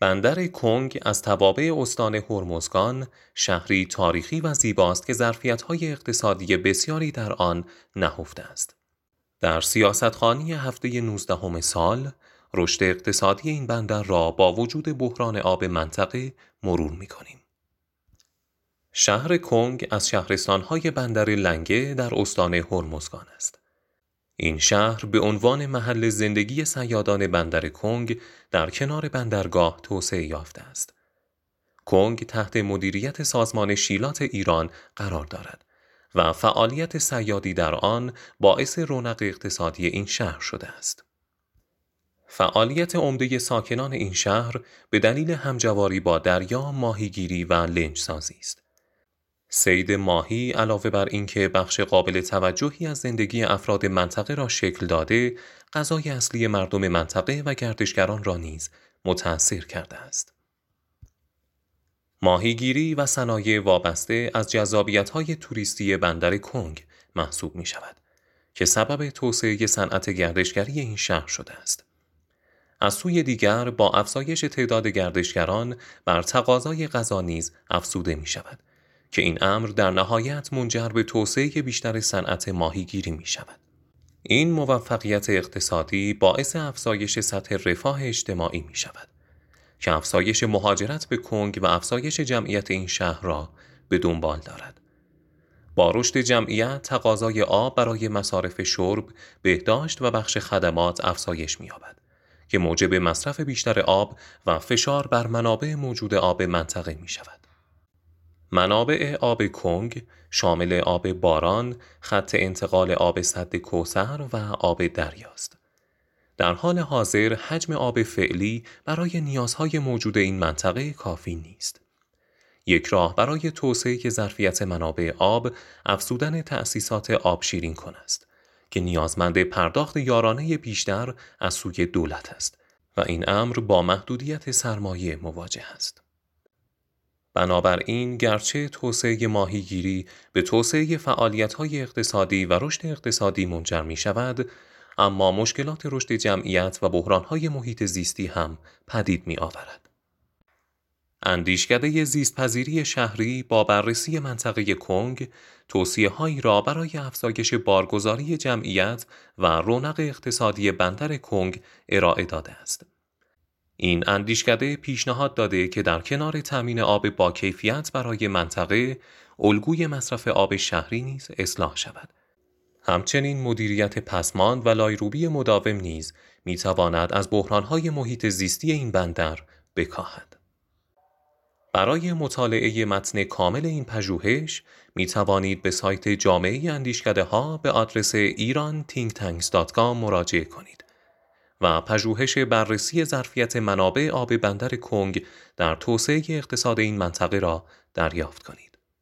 بندر کنگ از توابع استان هرمزگان شهری تاریخی و زیباست که ظرفیت‌های اقتصادی بسیاری در آن نهفته است. در سیاستخوانی هفته 19 سال، رشد اقتصادی این بندر را با وجود بحران آب منطقه مرور می‌کنیم. شهر کنگ از شهرستان‌های بندر لنگه در استان هرمزگان است. این شهر به عنوان محل زندگی صیادان بندر کنگ در کنار بندرگاه توسعه یافته است. کنگ تحت مدیریت سازمان شیلات ایران قرار دارد و فعالیت صیادی در آن باعث رونق اقتصادی این شهر شده است. فعالیت عمده ساکنان این شهر به دلیل همجواری با دریا، ماهیگیری و لنج‌سازی است. صید ماهی علاوه بر اینکه بخش قابل توجهی از زندگی افراد منطقه را شکل داده، غذای اصلی مردم منطقه و گردشگران را نیز متأثر کرده است. ماهیگیری و صنایع وابسته از جذابیت‌های توریستی بندر کنگ محسوب می‌شود که سبب توسعه صنعت گردشگری این شهر شده است. از سوی دیگر با افزایش تعداد گردشگران بر تقاضای غذا نیز افزوده می‌شود که این امر در نهایت منجر به توسعه بیشتر صنعت ماهیگیری می شود. این موفقیت اقتصادی باعث افزایش سطح رفاه اجتماعی می شود که افزایش مهاجرت به کنگ و افزایش جمعیت این شهر را به دنبال دارد. با رشد جمعیت تقاضای آب برای مصارف شرب، بهداشت و بخش خدمات افزایش می یابد که موجب مصرف بیشتر آب و فشار بر منابع موجود آب منطقه می شود. منابع آب کنگ شامل آب باران، خط انتقال آب سد کوثر و آب دریاست. در حال حاضر حجم آب فعلی برای نیازهای موجود این منطقه کافی نیست. یک راه برای توسعه ظرفیت منابع آب افزودن تأسیسات آب شیرین کن است که نیازمند پرداخت یارانه بیشتر از سوی دولت است و این امر با محدودیت سرمایه مواجه است. بنابراین گرچه توسعه ماهیگیری به توسعه فعالیت‌های اقتصادی و رشد اقتصادی منجر می‌شود، اما مشکلات رشد جمعیت و بحران‌های محیط زیستی هم پدید می‌آورد. اندیشکده زیست‌پذیری شهری با بررسی منطقه کنگ توصیه‌هایی را برای افزایش بارگذاری جمعیت و رونق اقتصادی بندر کنگ ارائه داده است. این اندیشکده پیشنهاد داده که در کنار تامین آب با کیفیت برای منطقه، الگوی مصرف آب شهری نیز اصلاح شود. همچنین مدیریت پسماند و لایروبی مداوم نیز میتواند از بحرانهای محیط زیستی این بندر بکاهد. برای مطالعه متن کامل این پژوهش میتوانید به سایت جامعه اندیشکده ها به آدرس iranthinktanks.com مراجعه کنید و پژوهش بررسی ظرفیت منابع آب بندر کنگ در توسعه اقتصاد این منطقه را دریافت کنید.